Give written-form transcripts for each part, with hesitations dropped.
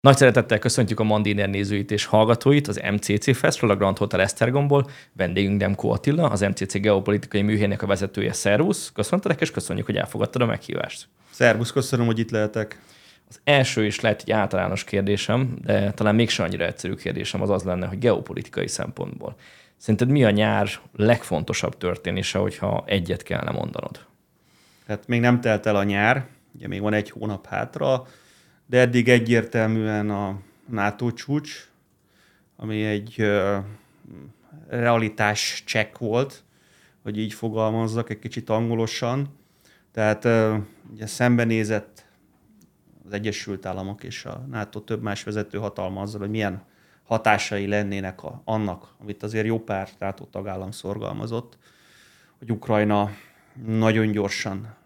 Nagy szeretettel köszöntjük a Mandiner nézőit és hallgatóit az MCC Festről, a Grand Hotel Esztergomból. Vendégünk Demkó Attila, az MCC geopolitikai műhelynek a vezetője. Szervusz, köszöntelek, és köszönjük, hogy elfogadtad a meghívást. Szervusz, köszönöm, hogy itt lehetek. Az első is lehet egy általános kérdésem, de talán mégsem annyira egyszerű kérdésem az lenne, hogy geopolitikai szempontból. Szerinted mi a nyár legfontosabb történése, hogyha egyet kellene mondanod? Hát még nem telt el a nyár, ugye még van egy hónap hátra, de eddig egyértelműen a NATO csúcs, ami egy realitás check volt, hogy így fogalmazzak egy kicsit angolosan. Tehát ugye szembenézett az Egyesült Államok és a NATO több más vezető hatalma azzal, hogy milyen hatásai lennének annak, amit azért jó pár NATO tagállam szorgalmazott, hogy Ukrajna nagyon gyorsan,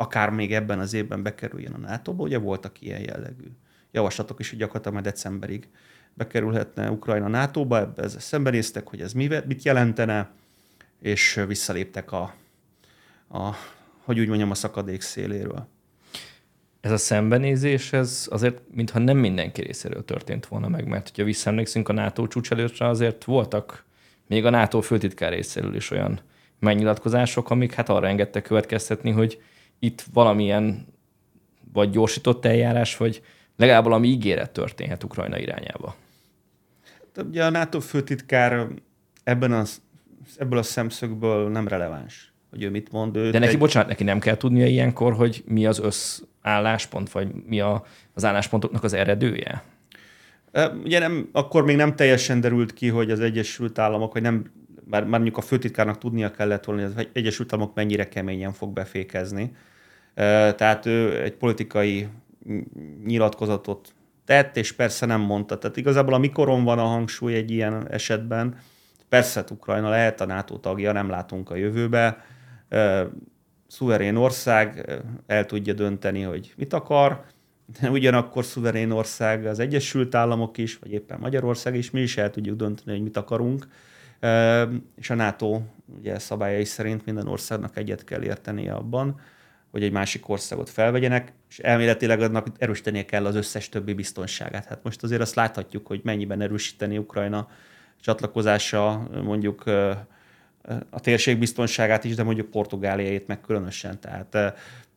akár még ebben az évben bekerüljön a NATO-ba, ugye voltak ilyen jellegű javaslatok is, hogy gyakorlatilag már decemberig bekerülhetne Ukrajna NATO-ba, ebben szembenéztek, hogy ez mit jelentene, és visszaléptek a szakadék széléről. Ez a szembenézés, ez azért mintha nem mindenki részéről történt volna meg, mert hogyha visszaemlékszünk a NATO csúcs előttre, azért voltak még a NATO főtitkár részéről is olyan megnyilatkozások, amik hát arra engedtek következtetni, hogy itt valamilyen vagy gyorsított eljárás, vagy legalább valami ígéret történhet Ukrajna irányába. Hát ugye a NATO főtitkár ebből a szemszögből nem releváns, hogy ő mit mond. De neki nem kell tudnia ilyenkor, hogy mi az összálláspont, vagy mi az álláspontoknak az eredője? Ugye nem, akkor még nem teljesen derült ki, hogy az Egyesült Államok, vagy nem, bár mondjuk a főtitkárnak tudnia kellett volna, hogy az Egyesült Államok mennyire keményen fog befékezni. Tehát ő egy politikai nyilatkozatot tett, és persze nem mondta. Tehát igazából a mikoron van a hangsúly egy ilyen esetben. Persze Ukrajna lehet a NATO tagja, nem látunk a jövőbe. Szuverén ország el tudja dönteni, hogy mit akar, de ugyanakkor szuverén ország az Egyesült Államok is, vagy éppen Magyarország is, mi is el tudjuk dönteni, hogy mit akarunk. És a NATO ugye szabályai szerint minden országnak egyet kell értenie abban, hogy egy másik országot felvegyenek, és elméletileg annak erősítenie kell az összes többi biztonságát. Hát most azért azt láthatjuk, hogy mennyiben erősíteni Ukrajna csatlakozása mondjuk a térség biztonságát is, de mondjuk Portugáliájét meg különösen.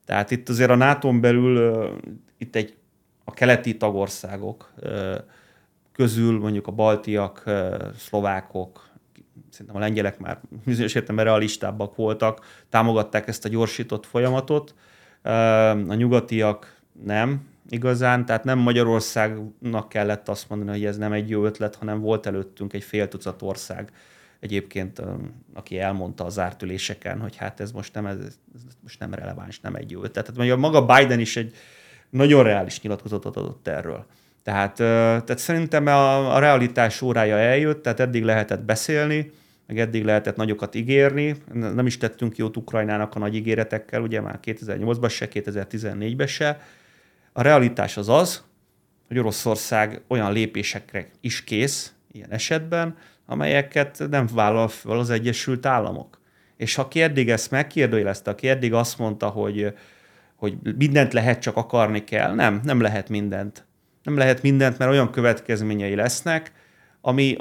Tehát itt azért a NATO-n belül itt a keleti tagországok közül mondjuk a baltiak, szlovákok, szerintem a lengyelek már bizonyos értelemben realistábbak voltak, támogatták ezt a gyorsított folyamatot. A nyugatiak nem igazán, tehát nem Magyarországnak kellett azt mondani, hogy ez nem egy jó ötlet, hanem volt előttünk egy fél tucat ország egyébként, aki elmondta az zárt üléseken, hogy hát ez most nem releváns, nem egy jó ötlet. Tehát maga Biden is egy nagyon reális nyilatkozatot adott erről. Tehát szerintem a realitás órája eljött, tehát eddig lehetett beszélni, meg eddig lehetett nagyokat ígérni. Nem is tettünk jót Ukrajnának a nagy ígéretekkel, ugye már 2008-ban se, 2014-ben se. A realitás az, hogy Oroszország olyan lépésekre is kész ilyen esetben, amelyeket nem vállal fel az Egyesült Államok. És aki eddig ezt megkérdőjelezte, aki eddig azt mondta, hogy mindent lehet, csak akarni kell, nem lehet mindent. Nem lehet mindent, mert olyan következményei lesznek, ami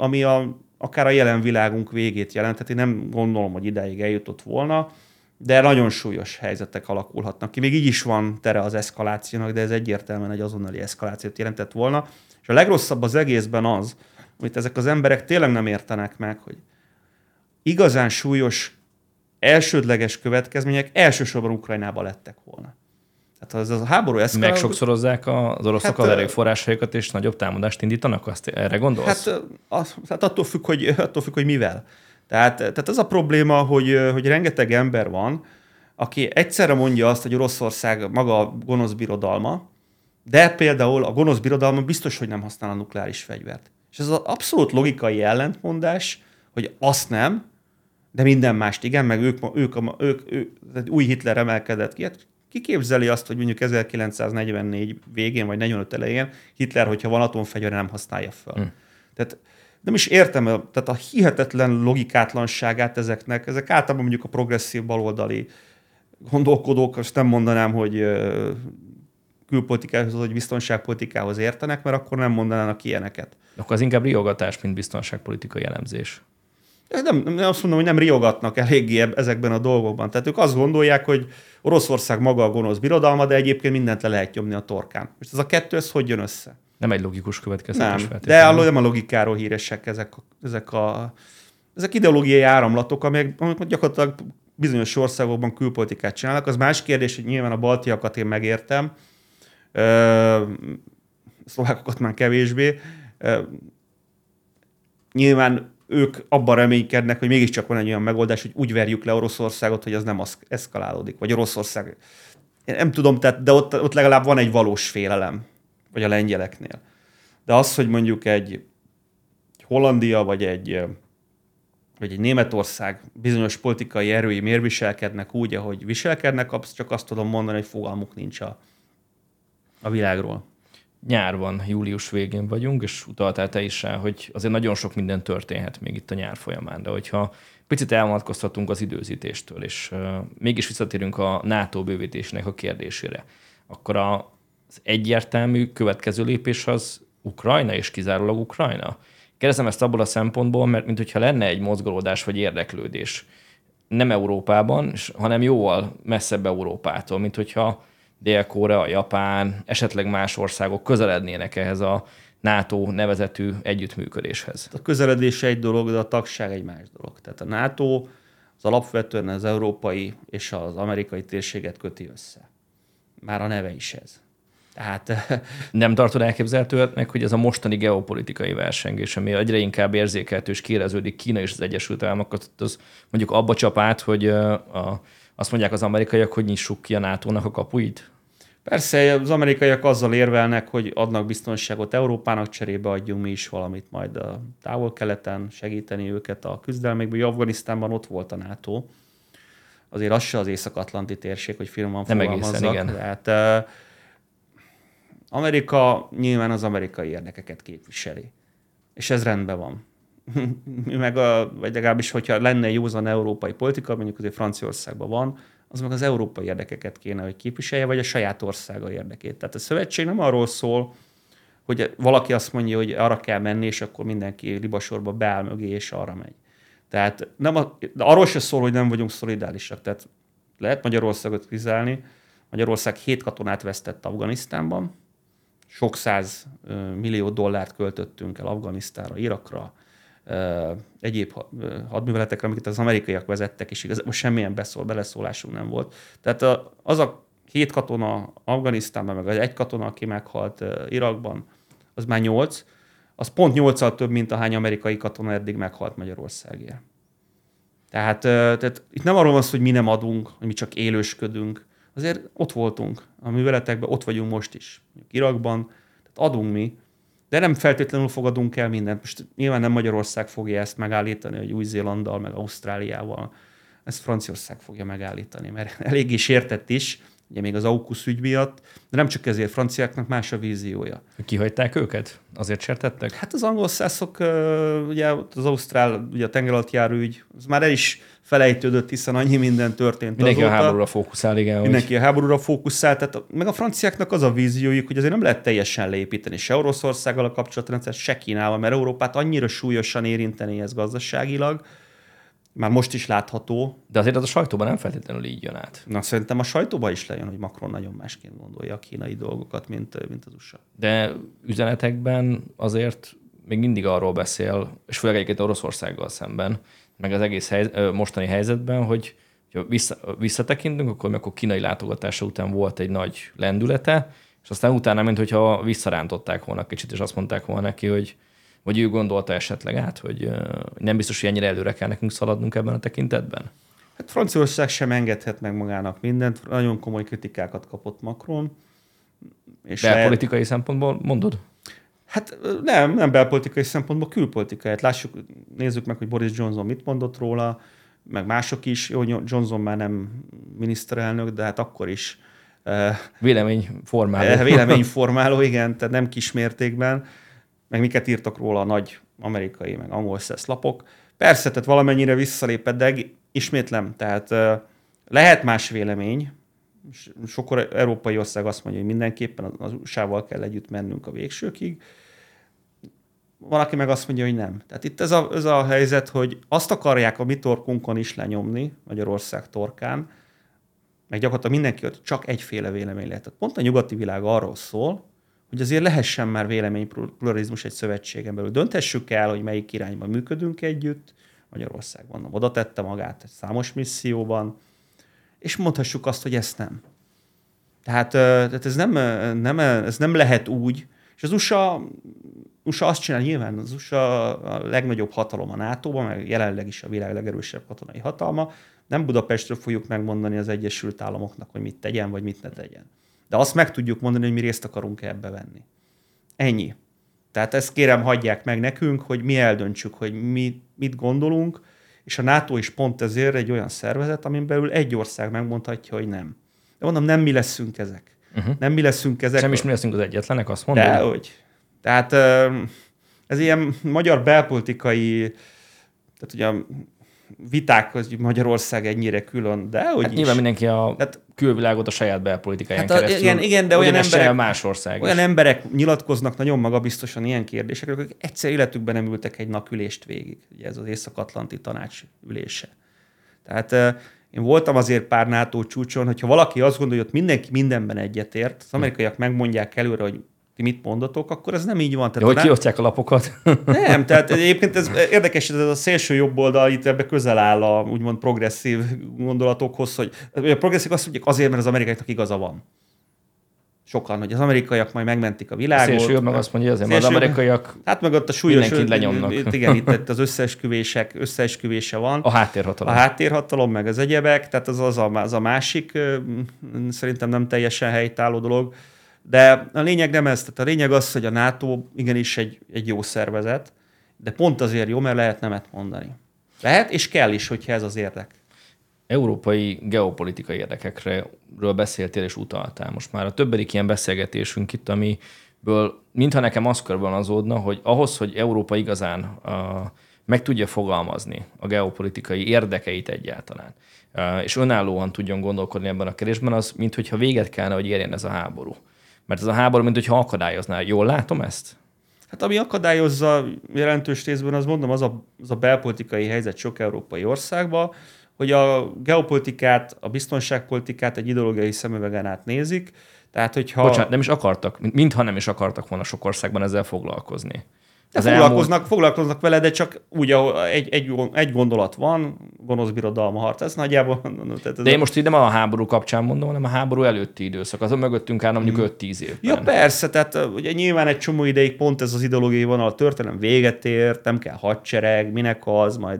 akár a jelen világunk végét jelentheti. Nem gondolom, hogy idáig eljutott volna, de nagyon súlyos helyzetek alakulhatnak ki. Még így is van tere az eszkalációnak, de ez egyértelműen egy azonnali eszkalációt jelentett volna. És a legrosszabb az egészben az, amit ezek az emberek tényleg nem értenek meg, hogy igazán súlyos elsődleges következmények elsősorban Ukrajnába lettek volna. Tehát ez a háború eszkalál... Megsokszorozzák az oroszok az erőforrásaikat, és nagyobb támadást indítanak, azt erre gondolsz? Hát attól függ, hogy mivel. Tehát az a probléma, hogy rengeteg ember van, aki egyszerre mondja azt, hogy Oroszország maga a gonosz birodalma, de például a gonosz birodalma biztos, hogy nem használ a nukleáris fegyvert. És ez az abszolút logikai ellentmondás, hogy azt nem, de minden mást igen, meg ők új Hitler emelkedett ki. Ki képzeli azt, hogy mondjuk 1944 végén, vagy 45 elején Hitler, hogyha van atomfegyvere, nem használja fel. Tehát nem is értem, tehát a hihetetlen logikátlanságát ezeknek, ezek általában mondjuk a progresszív baloldali gondolkodók, azt nem mondanám, hogy külpolitikához vagy biztonságpolitikához értenek, mert akkor nem mondanának ilyeneket. Akkor az inkább riogatás, mint biztonságpolitikai elemzés. Nem azt mondom, hogy nem riogatnak eléggé ezekben a dolgokban. Tehát ők azt gondolják, hogy Oroszország maga a gonosz birodalma, de egyébként mindent le lehet nyomni a torkán. Most ez a kettő, ez hogy jön össze? Nem egy logikus következtetés. Nem, de nem a logikáról híresek ezek ideológiai áramlatok, amik gyakorlatilag bizonyos országokban külpolitikát csinálnak. Az más kérdés, hogy nyilván a baltiakat én megértem, szlovákokat már kevésbé. Nyilván ők abban reménykednek, hogy mégiscsak van egy olyan megoldás, hogy úgy verjük le Oroszországot, hogy az nem eszkalálódik. Vagy Oroszország. Én nem tudom, de ott legalább van egy valós félelem. Vagy a lengyeleknél. De az, hogy mondjuk egy Hollandia, vagy egy Németország bizonyos politikai erői miért viselkednek úgy, ahogy viselkednek, csak azt tudom mondani, hogy fogalmuk nincs a világról. Nyár van, július végén vagyunk, és utaltál te is rá, hogy azért nagyon sok minden történhet még itt a nyár folyamán, de hogyha picit elvonatkoztatunk az időzítéstől, és mégis visszatérünk a NATO bővítésének a kérdésére, akkor az egyértelmű következő lépés az Ukrajna, és kizárólag Ukrajna. Kérdezem ezt abból a szempontból, mert mintha lenne egy mozgolódás vagy érdeklődés. Nem Európában, hanem jóval messzebb Európától, mint hogyha Dél-Korea, Japán, esetleg más országok közelednének ehhez a NATO nevezetű együttműködéshez. A közeledés egy dolog, de a tagság egy más dolog. Tehát a NATO az alapvetően az európai és az amerikai térséget köti össze. Már a neve is ez. Tehát nem tartod elképzelhetőnek, hogy ez a mostani geopolitikai versengés, ami egyre inkább érzékelhető és kéreződik Kína és az Egyesült Államok, az mondjuk abba csap át, hogy azt mondják az amerikaiak, hogy nyissuk ki a NATO-nak a kapuit? Persze, az amerikaiak azzal érvelnek, hogy adnak biztonságot Európának, cserébe adjunk mi is valamit majd a távol-keleten, segíteni őket a küzdelmekben. Afganisztánban ott volt a NATO. Azért az se az észak-atlanti térség, hogy finoman fogalmazzak. Nem egészen, igen. Tehát, Amerika nyilván az amerikai érdekeket képviseli. És ez rendben van. Vagy legalábbis, hogyha lenne józan európai politika, mondjuk azért Franciaországban van, az meg az európai érdekeket kéne, hogy képviselje, vagy a saját országa érdekét. Tehát a szövetség nem arról szól, hogy valaki azt mondja, hogy arra kell menni, és akkor mindenki libasorba beáll mögé, és arra megy. Tehát de arról se szól, hogy nem vagyunk szolidárisak. Tehát lehet Magyarországot kritizálni. Magyarország 7 katonát vesztett Afganisztánban. Sok 100 millió dollárt költöttünk el Afganisztánra, Irakra, egyéb hadműveletekre, amiket az amerikaiak vezettek, és igazából semmilyen beleszólásunk nem volt. Tehát az a 7 katona Afganisztánban, meg az 1 katona, aki meghalt Irakban, az már 8, az pont 8-al több, mint ahány amerikai katona eddig meghalt Magyarországért. Tehát itt nem arról van szó, hogy mi nem adunk, hogy mi csak élősködünk. Azért ott voltunk a műveletekben, ott vagyunk most is, Irakban, tehát adunk mi, de nem feltétlenül fogadunk el mindent. Most nyilván nem Magyarország fogja ezt megállítani, hogy Új-Zélanddal, meg Ausztráliával, ezt Franciaország fogja megállítani, mert eléggé sértett is, ugye még az AUKUSZ ügy miatt, de nem csak ezért, franciáknak más a víziója. Kihagyták őket? Azért sértettek? Hát az angolszászok, ugye az ausztrál, ugye a tengeralattjáró ügy, az már el is felejtődött, hiszen annyi minden történt azóta. Mindenki a háborúra fókuszál, igen. Mindenki a háborúra fókuszál, tehát meg a franciáknak az a víziójuk, hogy azért nem lehet teljesen leépíteni se Oroszországgal a kapcsolatrendszert, se Kínával, mert Európát annyira súlyosan érinteni ez gazdaságilag, már most is látható. De azért az a sajtóban nem feltétlenül így jön át. Na, szerintem a sajtóban is lejön, hogy Macron nagyon másként gondolja a kínai dolgokat, mint az USA. De üzenetekben azért még mindig arról beszél, és főleg egyébként Oroszországgal szemben, meg az egész mostani helyzetben, hogy ha visszatekintünk, akkor kínai látogatása után volt egy nagy lendülete, és aztán utána, mintha visszarántották volna kicsit, és azt mondták volna neki, hogy vagy ő gondolta esetleg át, hogy nem biztos, hogy ennyire előre kell nekünk szaladnunk ebben a tekintetben? Hát Franciaország sem engedhet meg magának mindent. Nagyon komoly kritikákat kapott Macron. És belpolitikai szempontból mondod? Hát nem belpolitikai szempontból, külpolitikai. Hát nézzük meg, hogy Boris Johnson mit mondott róla, meg mások is. Jó, Johnson már nem miniszterelnök, de hát akkor is. Véleményformáló. Véleményformáló, igen, tehát nem kis mértékben. Meg miket írtak róla a nagy amerikai, meg angol lapok. Persze, tehát valamennyire visszalépett, de ismétlem, tehát lehet más vélemény, sok európai ország azt mondja, hogy mindenképpen az USA-val kell együtt mennünk a végsőkig. Valaki meg azt mondja, hogy nem. Tehát itt ez a helyzet, hogy azt akarják a mi torkunkon is lenyomni, Magyarország torkán, meg gyakorlatilag mindenki ott csak egyféle vélemény lehet. Tehát pont a nyugati világ arról szól, hogy azért lehessen már véleménypluralizmus egy szövetségen belül. Döntessük el, hogy melyik irányban működünk együtt. Magyarország van, oda tette magát egy számos misszióban, és mondhassuk azt, hogy ezt nem. Tehát ez nem lehet úgy. És az USA azt csinál, nyilván az USA a legnagyobb hatalom a NATO-ban, meg jelenleg is a világ legerősebb katonai hatalma. Nem Budapestről fogjuk megmondani az Egyesült Államoknak, hogy mit tegyen, vagy mit ne tegyen. De azt meg tudjuk mondani, hogy mi részt akarunk ebbe venni. Ennyi. Tehát ezt kérem, hagyják meg nekünk, hogy mi eldöntsük, hogy mi mit gondolunk, és a NATO is pont ezért egy olyan szervezet, amin belül egy ország megmondhatja, hogy nem. De mondom, nem mi leszünk ezek. Uh-huh. Nem mi leszünk ezek. Sem is mi leszünk az egyetlenek, azt mondom. Dehogy. Tehát ez ilyen magyar belpolitikai, tehát ugye viták, hogy Magyarország ennyire külön, de hogy hát nyilván mindenki a külvilágot a saját belpolitikáján keresztül. Igen, de olyan emberek nyilatkoznak nagyon magabiztosan ilyen kérdésekről, akik egyszer életükben nem ültek egy napülést végig. Ugye ez az Észak-Atlanti Tanács ülése. Tehát én voltam azért pár NATO csúcson, hogyha valaki azt gondolja, hogy mindenki mindenben egyetért, az amerikaiak megmondják előre, hogy ti mit mondatok, akkor ez nem így van. Tehát hogy kiosztják a lapokat? Nem, tehát egyébként ez érdekes, ez a szélső jobb oldal itt ebbe közel áll a úgymond progresszív gondolatokhoz, hogy a progresszív azt mondják azért, mert az amerikaiaknak igaza van. Sokan, hogy az amerikaiak majd megmentik a világot. A szélső jobb meg azt mondja, azért, mert az amerikaiak hát meg ott a súlyos, mindenkit lenyomnak. Igen, itt az összeesküvése van. A háttérhatalom, meg az egyebek, tehát az a másik, szerintem nem teljesen helytálló dolog. De a lényeg nem ez. Tehát a lényeg az, hogy a NATO igenis egy jó szervezet, de pont azért jó, mert lehet nemet mondani. Lehet, és kell is, hogyha ez az érdek. Európai geopolitikai érdekekről beszéltél és utaltál most már. A többedik ilyen beszélgetésünk itt, amiből mintha nekem az körvonalazódna, hogy ahhoz, hogy Európa igazán meg tudja fogalmazni a geopolitikai érdekeit egyáltalán, és önállóan tudjon gondolkodni ebben a kérdésben, az mintha véget kellene, hogy érjen ez a háború. Mert ez a háború, mintha akadályozná. Jól látom ezt? Hát ami akadályozza jelentős részben, az mondom, az a belpolitikai helyzet sok európai országban, hogy a geopolitikát, a biztonságpolitikát egy ideológiai szemüvegen át nézik. Tehát, hogyha... Bocsánat, nem is akartak, mintha nem is akartak volna sok országban ezzel foglalkozni. De foglalkoznak vele, de csak úgy, ahol egy gondolat van, gonosz birodalma harc, ez nagyjából... Tehát ez de én most így nem a háború kapcsán mondom, hanem a háború előtti időszak, azon mögöttünk áll mondjuk 5-10 évben. Ja persze, tehát ugye nyilván egy csomó ideig pont ez az ideológiai vonal, a történelem véget ért, nem kell hadsereg, minek az, majd...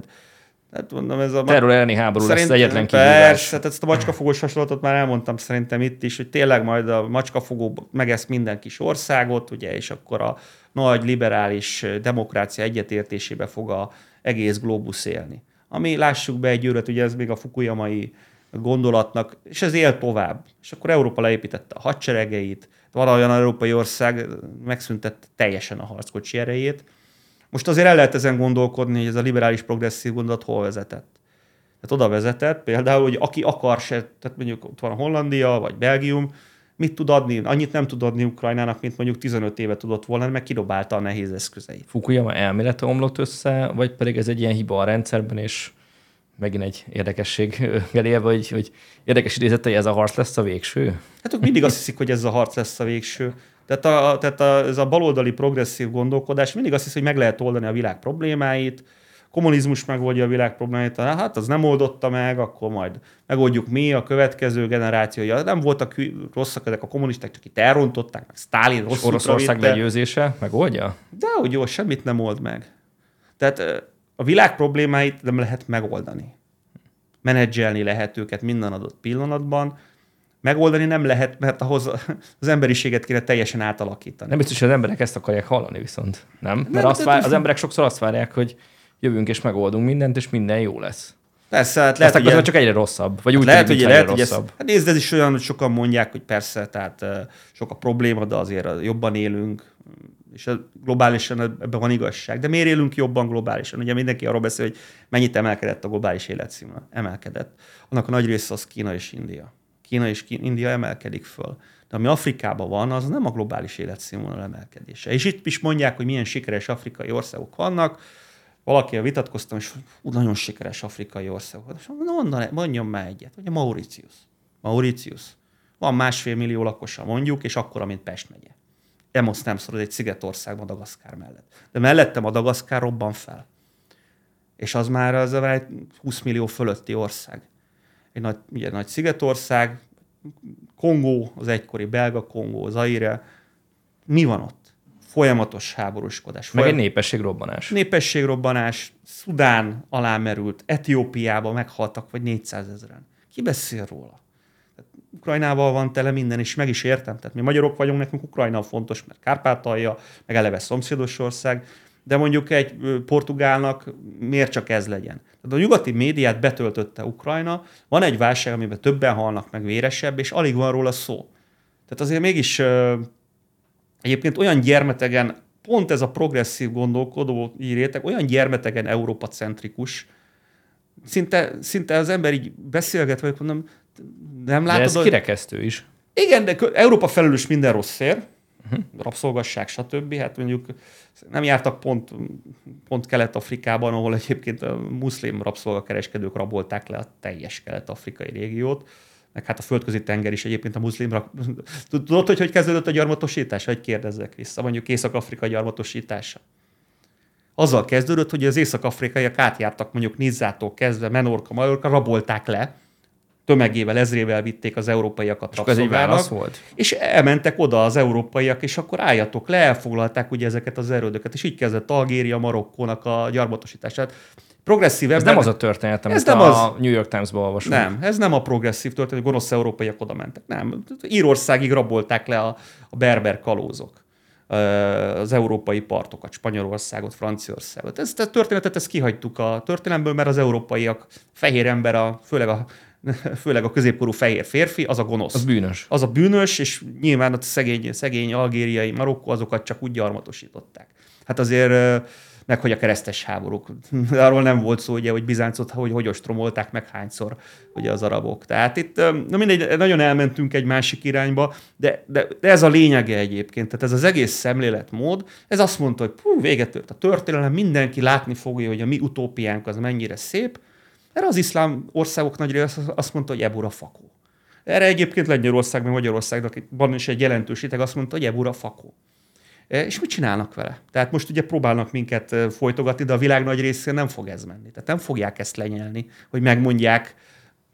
Hát mondom, ez a... Terror elleni háború lesz egyetlen kihívás. Persze, tehát ezt a macskafogós hasonlatot már elmondtam szerintem itt is, hogy tényleg majd a macskafogó megesz minden kis országot, ugye, és akkor a nagy liberális demokrácia egyetértésébe fog az egész glóbusz élni. Ami, lássuk be egy őröt, ugye ez még a fukuyamai gondolatnak, és ez él tovább. És akkor Európa leépítette a hadseregeit, valahogyan európai ország megszüntette teljesen a harckocsi erejét. Most azért el lehet ezen gondolkodni, hogy ez a liberális progresszív gondolat hol vezetett. Tehát oda vezetett például, hogy aki akar se, tehát mondjuk ott van Hollandia vagy Belgium, mit tud adni? Annyit nem tud adni Ukrajnának, mint mondjuk 15 éve tudott volna, mert kidobálta a nehéz eszközeit. Fukuyama elmélete omlott össze, vagy pedig ez egy ilyen hiba a rendszerben, és megint egy érdekességgel élve, hogy érdekes idézetei, ez a harc lesz a végső? Hát ők mindig azt hiszik, hogy ez a harc lesz a végső. Tehát ez a baloldali progresszív gondolkodás mindig azt hisz, hogy meg lehet oldani a világ problémáit, kommunizmus megoldja a világ problémáit, hát az nem oldotta meg, akkor majd megoldjuk mi, a következő generációja. Nem voltak rosszak ezek a kommunisták, csak itt elrontották, meg Sztálin rossz. Oroszország legyőzése megoldja? Dehogy jó, semmit nem old meg. Tehát a világ problémáit nem lehet megoldani. Menedzselni lehet őket minden adott pillanatban. Megoldani nem lehet, mert ahhoz az emberiséget kéne teljesen átalakítani. Nem biztos, hogy az emberek ezt akarják hallani viszont, nem? Mert az emberek sokszor azt várják, hogy jövünk és megoldunk mindent, és minden jó lesz. Persze, hát lehet, hogy csak egyre rosszabb. Vagy úgy lehet, hogy egyre rosszabb. Hát nézd, ez is olyan, hogy sokan mondják, hogy persze, tehát sok a probléma, de azért jobban élünk, és globálisan ebben van igazság. De miért élünk jobban globálisan? Ugye mindenki arról beszél, hogy mennyit emelkedett a globális életszínvonal. Emelkedett. Annak a nagy része az Kína és India. Kína és India emelkedik föl. De ami Afrikában van, az nem a globális életszínvonal emelkedése. És itt is mondják, hogy milyen sikeres afrikai országok vannak. Valakivel vitatkoztam, és nagyon sikeres afrikai országok. És mondjam már egyet, hogy a Mauritius. Van 1,5 millió lakosa mondjuk, és akkora, mint Pest megye. Nem azt nem szorod, egy szigetország Madagaszkár mellett. De mellette Madagaszkár robban fel. És az már az 20 millió fölötti ország. Egy nagy, ugye, nagy szigetország, Kongó, az egykori belga Kongó, Zaire. Mi van ott? Folyamatos háborúskodás. Meg egy népességrobbanás. Szudán alá merült, Etiópiában meghaltak vagy 400 000. Ki beszél róla? Ukrajnával van tele minden, és meg is értem. Tehát mi magyarok vagyunk, nekünk Ukrajna fontos, mert Kárpátalja, meg eleve szomszédos ország, de mondjuk egy portugálnak miért csak ez legyen? Tehát a nyugati médiát betöltötte Ukrajna, van egy válság, amiben többen halnak, meg véresebb, és alig van róla szó. Tehát azért mégis egyébként olyan gyermetegen, pont ez a progresszív gondolkodó réteg, olyan gyermetegen európa-centrikus, szinte az ember így beszélget, vagy mondom, nem látod, de ez kirekesztő is. Igen, de Európa felelős minden rosszért, rabszolgasság, stb. Hát mondjuk nem jártak pont Kelet-Afrikában, ahol egyébként a muszlim rabszolgakereskedők rabolták le a teljes kelet-afrikai régiót, meg hát a földközi tenger is egyébként a muszlimra... Tudod, hogy kezdődött a gyarmatosítás? Hogy kérdezzek vissza, mondjuk Észak-Afrika gyarmatosítása. Azzal kezdődött, hogy az észak-afrikaiak átjártak mondjuk Nizzától kezdve, Menorka-Majorka, rabolták le, tömegével, ezrével vitték az európaiakat rabszolgának, és elmentek oda az európaiak, és akkor álljatok le, elfoglalták ugye ezeket az erődöket, és így kezdett Algéria, Marokkónak a gyarmatosítását. Progresszív ez nem az a történet, amit a New York Times-ban olvasunk. Nem, ez nem a progresszív történet, hogy gonosz európaiak oda mentek. Nem, Írországig rabolták le a berber kalózok az európai partokat, Spanyolországot, Franciaországot. Ezt a történetet kihagytuk a történelemből, mert az európaiak, fehér ember, főleg a középkorú fehér férfi, az a gonosz. Az bűnös. Az a bűnös, és nyilván a szegény algériai, Marokkó, azokat csak úgy gyarmatosították. Hát azért, meg hogy a keresztes háborúk. Arról nem volt szó, ugye, hogy Bizáncot hogy ostromolták meg hányszor ugye az arabok. Tehát itt mindegy, nagyon elmentünk egy másik irányba, de ez a lényege egyébként. Tehát ez az egész szemléletmód, ez azt mondta, hogy véget ért a történelem, mindenki látni fogja, hogy a mi utópiánk az mennyire szép. Erre az iszlám országok nagy része azt mondta, hogy ebura fakó. Erre egyébként Lengyelország, meg Magyarországnak van is egy jelentős réteg, azt mondta, hogy ebura fakó. És mit csinálnak vele? Tehát most ugye próbálnak minket folytogatni, de a világ nagy részén nem fog ez menni. Tehát nem fogják ezt lenyelni, hogy megmondják,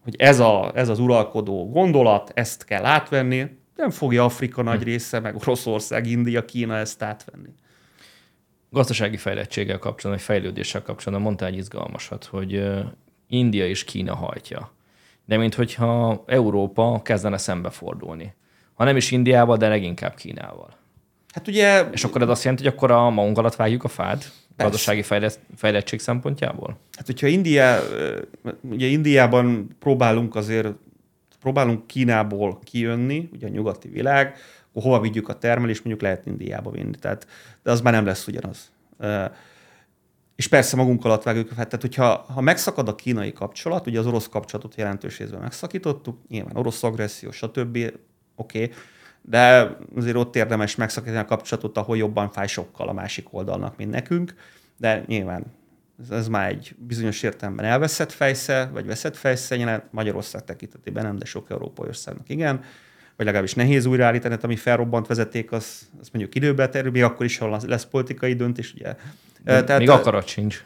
hogy ez az uralkodó gondolat, ezt kell átvenni. Nem fogja Afrika nagy része, meg Oroszország, India, Kína ezt átvenni. Gazdasági fejlettséggel kapcsolatban, vagy fejlődéssel kapcsolatban mondtál egy izgalmasat, hogy India és Kína hajtja. De minthogyha Európa kezdene szembefordulni. Ha nem is Indiával, de leginkább Kínával. Hát ugye... És akkor ez azt jelenti, hogy akkor a magunk alatt vágjuk a fát? Gazdasági fejlettség szempontjából? Hát hogyha Indiában próbálunk Kínából kijönni, ugye a nyugati világ, akkor hova vigyük a termelést, mondjuk lehet Indiába vinni. Tehát, de az már nem lesz ugyanaz. És persze magunk alatt vágjuk. Tehát, hogyha megszakad a kínai kapcsolat, ugye az orosz kapcsolatot jelentős részben megszakítottuk, nyilván orosz agresszió, stb. Oké. De azért ott érdemes megszakítani a kapcsolatot, ahol jobban fáj sokkal a másik oldalnak, mint nekünk. De nyilván ez már egy bizonyos értelemben elveszett fejsze, vagy veszett fejsze, Magyarország tekintetében nem, de sok európai országnak igen. Vagy legalábbis nehéz újraállítani, ami felrobbant vezeték, az mondjuk időbe terül, még akkor is, ha lesz politikai döntés, ugye. Tehát, még akarat sincs.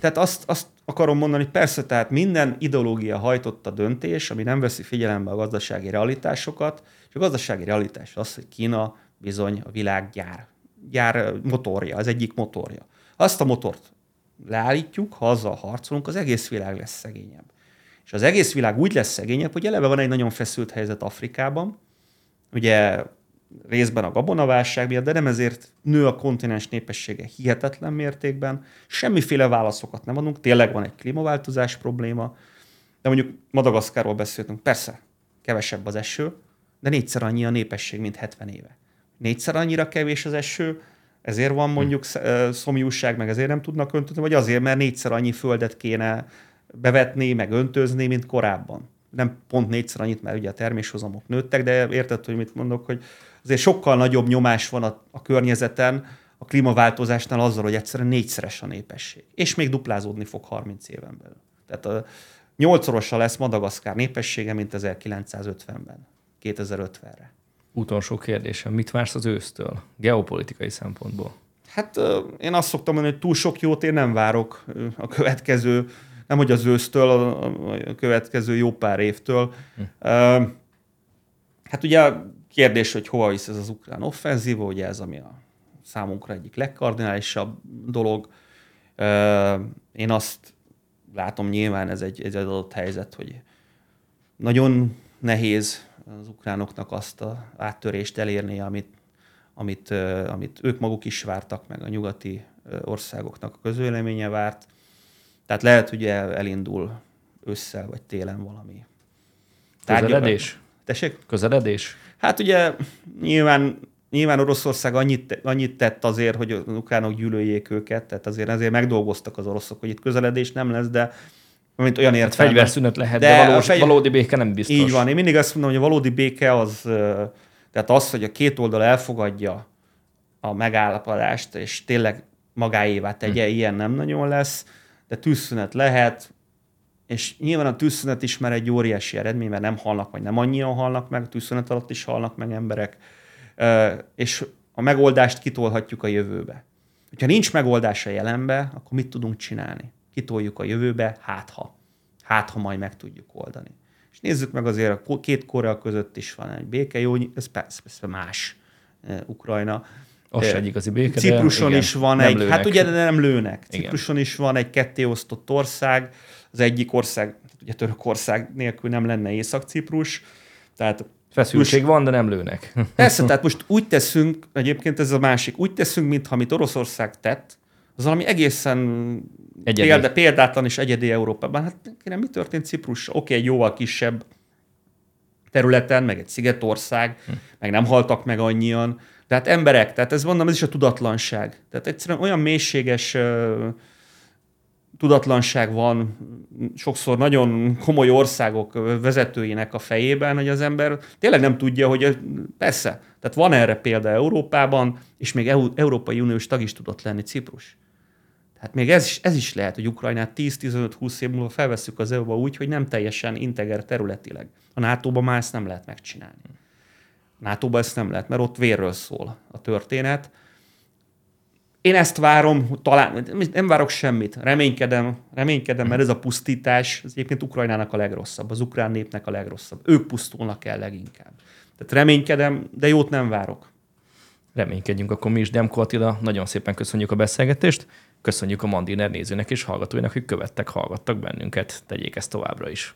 Tehát azt akarom mondani, persze, tehát minden ideológia hajtotta döntés, ami nem veszi figyelembe a gazdasági realitásokat, és a gazdasági realitás az, hogy Kína bizony a világ gyár motorja, az egyik motorja. Azt a motort leállítjuk, ha azzal harcolunk, az egész világ lesz szegényebb. És az egész világ úgy lesz szegényebb, hogy eleve van egy nagyon feszült helyzet Afrikában, ugye részben a gabonaválság miatt, de nem ezért nő a kontinens népessége hihetetlen mértékben, semmiféle válaszokat nem adunk, tényleg van egy klímaváltozás probléma, de mondjuk Madagaszkárról beszéltünk, persze, kevesebb az eső, de 4-szer annyi a népesség, mint 70 éve. 4-szer annyira kevés az eső, ezért van mondjuk szomjúság, meg ezért nem tudnak öntözni, vagy azért, mert 4-szer annyi földet kéne bevetni, meg öntözni, mint korábban. nem pont 4-szer annyit, mert ugye a terméshozamok nőttek, de érted, hogy mit mondok, hogy azért sokkal nagyobb nyomás van a környezeten, a klímaváltozásnál azzal, hogy egyszerűen 4-szeres a népesség. És még duplázódni fog 30 éven belül. Tehát 8-szorosa lesz Madagaszkár népessége, mint 1950-ben, 2050-re. Utolsó kérdésem, mit vársz az ősztől, geopolitikai szempontból? Hát én azt szoktam mondani, hogy túl sok jót én nem várok a következő, nem hogy az ősztől, a következő jó pár évtől. Hát ugye kérdés, hogy hova visz ez az ukrán offenzíva, ugye ez, ami a számunkra egyik legkardinálisabb dolog. Én azt látom, nyilván ez egy adott helyzet, hogy nagyon nehéz az ukránoknak azt az áttörést elérni, amit ők maguk is vártak, meg a nyugati országoknak a közvéleménye várt. Tehát lehet, hogy elindul ősszel vagy télen valami. Közeledés? Tessék? Közeledés? Hát ugye nyilván Oroszország annyit tett azért, hogy az ukránok gyűlöljék őket, tehát azért megdolgoztak az oroszok, hogy itt közeledés nem lesz, de mint olyan értelme. Hát fegyverszünet lehet, de valódi béke nem biztos. Így van. Én mindig azt mondom, hogy a valódi béke az, tehát az, hogy a két oldal elfogadja a megállapodást, és tényleg magáévá tegye, ilyen nem nagyon lesz, de tűzszünet lehet, és nyilván a tűzszünet is már egy óriási eredmény, mert nem halnak, vagy nem annyian halnak meg, a tűzszünet alatt is halnak meg emberek, és a megoldást kitolhatjuk a jövőbe. Ha nincs megoldás a jelenbe, akkor mit tudunk csinálni? Kitoljuk a jövőbe, hát ha majd meg tudjuk oldani. És nézzük meg, azért a két Korea között is van egy béke, jó, ez persze más, Ukrajna. Az egy igazi béke. Cipruson igen, is van egy, lőnek. Hát ugye nem lőnek. Cipruson igen. Is van egy kettéosztott ország, az egyik ország, ugye Törökország nélkül nem lenne Észak-Ciprus. Tehát feszültség most, van, de nem lőnek. Persze, tehát most úgy teszünk, egyébként ez a másik, úgy teszünk, mintha amit Oroszország tett, az valami egészen példátlan és egyedi Európában. Hát kérem, mi történt Ciprussal? Oké, egy jóval kisebb területen, meg egy szigetország, meg nem haltak meg annyian. De hát emberek, tehát ez mondom, ez is a tudatlanság. Tehát egyszerűen olyan mélységes tudatlanság van sokszor nagyon komoly országok vezetőinek a fejében, hogy az ember tényleg nem tudja, hogy persze, tehát van erre példa Európában, és még Európai Uniós tag is tudott lenni Ciprus. Tehát még ez is lehet, hogy Ukrajnát 10-15-20 év múlva felveszük az EU-ba úgy, hogy nem teljesen integer területileg. A NATO-ban már ezt nem lehet megcsinálni. A NATO-ban ezt nem lehet, mert ott vérről szól a történet. Én ezt várom, talán nem várok semmit, reménykedem, mert ez a pusztítás, ez egyébként Ukrajnának a legrosszabb, az ukrán népnek a legrosszabb. Ők pusztulnak el leginkább. Tehát reménykedem, de jót nem várok. Reménykedjünk akkor mi is, Demkó Attila, nagyon szépen köszönjük a beszélgetést, köszönjük a Mandiner nézőnek és hallgatóinak, hogy követtek, hallgattak bennünket, tegyék ezt továbbra is.